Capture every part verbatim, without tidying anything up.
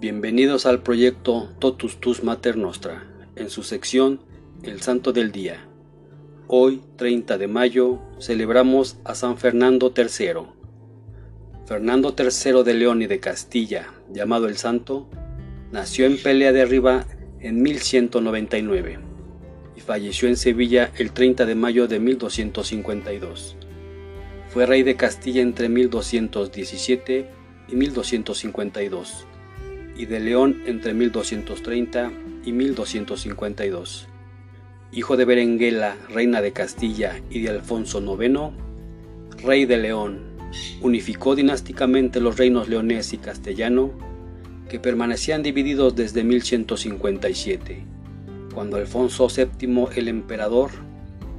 Bienvenidos al proyecto Totus Tuus Mater Nostra, en su sección El Santo del Día. Hoy, treinta de mayo, celebramos a San Fernando tercero. Fernando tercero de León y de Castilla, llamado el Santo, nació en Pelea de Arriba en mil ciento noventa y nueve y falleció en Sevilla el treinta de mayo de mil doscientos cincuenta y dos. Fue rey de Castilla entre mil doscientos diecisiete y mil doscientos cincuenta y dos. Y de León entre mil doscientos treinta y mil doscientos cincuenta y dos. Hijo de Berenguela, reina de Castilla, y de Alfonso noveno, rey de León, unificó dinásticamente los reinos leonés y castellano, que permanecían divididos desde mil ciento cincuenta y siete, cuando Alfonso séptimo, el emperador,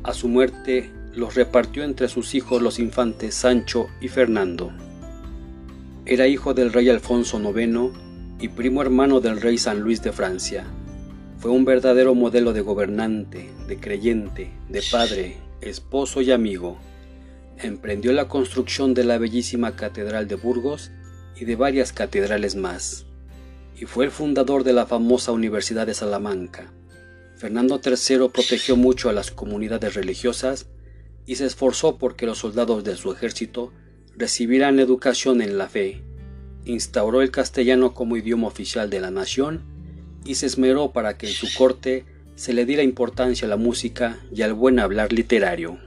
a su muerte los repartió entre sus hijos los infantes Sancho y Fernando. Era hijo del rey Alfonso noveno, y primo hermano del rey San Luis de Francia. Fue un verdadero modelo de gobernante, de creyente, de padre, esposo y amigo. Emprendió la construcción de la bellísima Catedral de Burgos y de varias catedrales más, y fue el fundador de la famosa Universidad de Salamanca. Fernando tercero protegió mucho a las comunidades religiosas y se esforzó porque los soldados de su ejército recibieran educación en la fe. Instauró el castellano como idioma oficial de la nación y se esmeró para que en su corte se le diera importancia a la música y al buen hablar literario.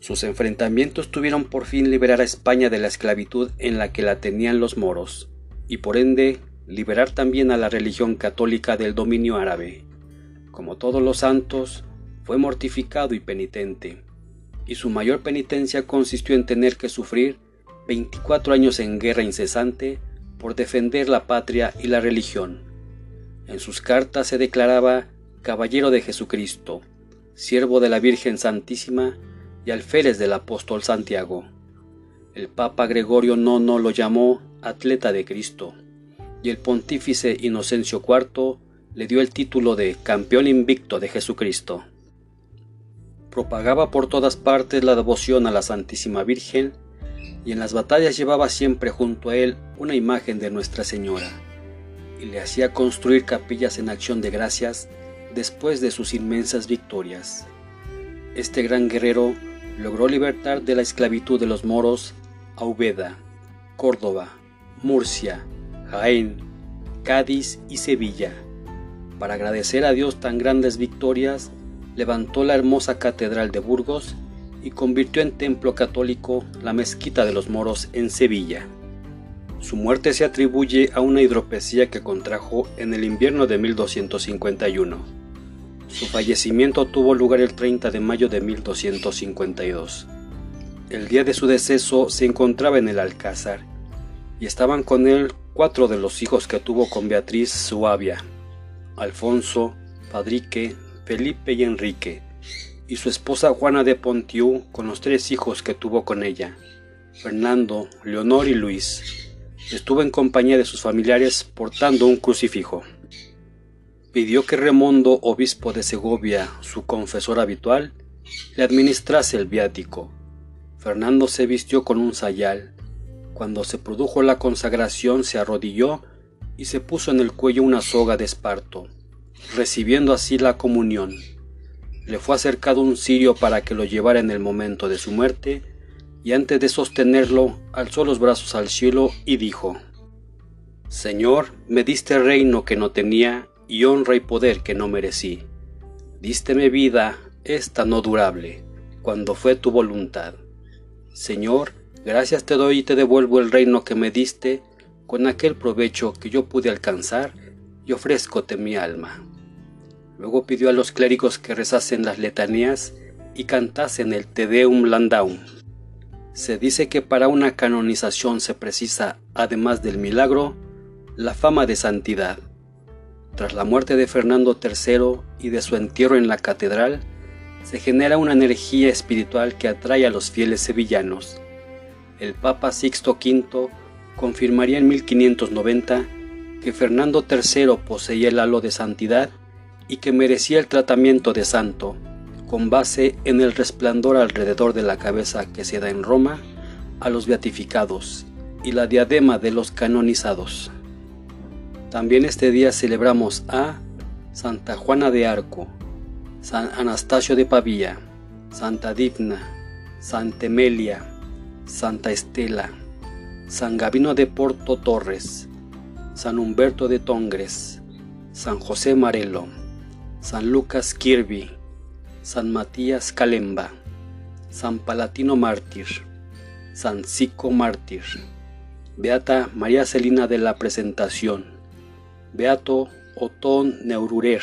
Sus enfrentamientos tuvieron por fin liberar a España de la esclavitud en la que la tenían los moros, y por ende liberar también a la religión católica del dominio árabe. Como todos los santos, fue mortificado y penitente, y su mayor penitencia consistió en tener que sufrir veinticuatro años en guerra incesante por defender la patria y la religión. En sus cartas se declaraba caballero de Jesucristo, siervo de la Virgen Santísima y alférez del apóstol Santiago. El Papa Gregorio noveno lo llamó atleta de Cristo, y el pontífice Inocencio cuarto le dio el título de campeón invicto de Jesucristo. Propagaba por todas partes la devoción a la Santísima Virgen, y en las batallas llevaba siempre junto a él una imagen de Nuestra Señora, y le hacía construir capillas en acción de gracias después de sus inmensas victorias. Este gran guerrero logró libertar de la esclavitud de los moros a Úbeda, Córdoba, Murcia, Jaén, Cádiz y Sevilla. Para agradecer a Dios tan grandes victorias, levantó la hermosa Catedral de Burgos y convirtió en templo católico la Mezquita de los Moros en Sevilla. Su muerte se atribuye a una hidropesía que contrajo en el invierno de mil doscientos cincuenta y uno. Su fallecimiento tuvo lugar el treinta de mayo de mil doscientos cincuenta y dos. El día de su deceso se encontraba en el Alcázar, y estaban con él cuatro de los hijos que tuvo con Beatriz Suabia, Alfonso, Fadrique, Felipe y Enrique, y su esposa Juana de Pontiú con los tres hijos que tuvo con ella, Fernando, Leonor y Luis. Estuvo en compañía de sus familiares portando un crucifijo. Pidió que Remondo, obispo de Segovia, su confesor habitual, le administrase el viático. Fernando se vistió con un sayal. Cuando se produjo la consagración se arrodilló y se puso en el cuello una soga de esparto, recibiendo así la comunión. Le fue acercado un cirio para que lo llevara en el momento de su muerte, y antes de sostenerlo, alzó los brazos al cielo y dijo: Señor, me diste reino que no tenía, y honra y poder que no merecí. Dísteme vida, esta no durable, cuando fue tu voluntad. Señor, gracias te doy y te devuelvo el reino que me diste, con aquel provecho que yo pude alcanzar, y ofrézcote mi alma. Luego pidió a los clérigos que rezasen las letanías y cantasen el Te Deum Laudamus. Se dice que para una canonización se precisa, además del milagro, la fama de santidad. Tras la muerte de Fernando tercero y de su entierro en la catedral, se genera una energía espiritual que atrae a los fieles sevillanos. El Papa Sixto V confirmaría en mil quinientos noventa que Fernando tercero poseía el halo de santidad y que merecía el tratamiento de santo, con base en el resplandor alrededor de la cabeza que se da en Roma a los beatificados y la diadema de los canonizados. También este día celebramos a Santa Juana de Arco, San Anastasio de Pavía, Santa Digna, Santa Emelia, Santa Estela, San Gabino de Porto Torres, San Humberto de Tongres, San José Marelo, San Lucas Kirby, San Matías Calemba, San Palatino Mártir, San Cico Mártir, Beata María Celina de la Presentación, Beato Otón Neururer,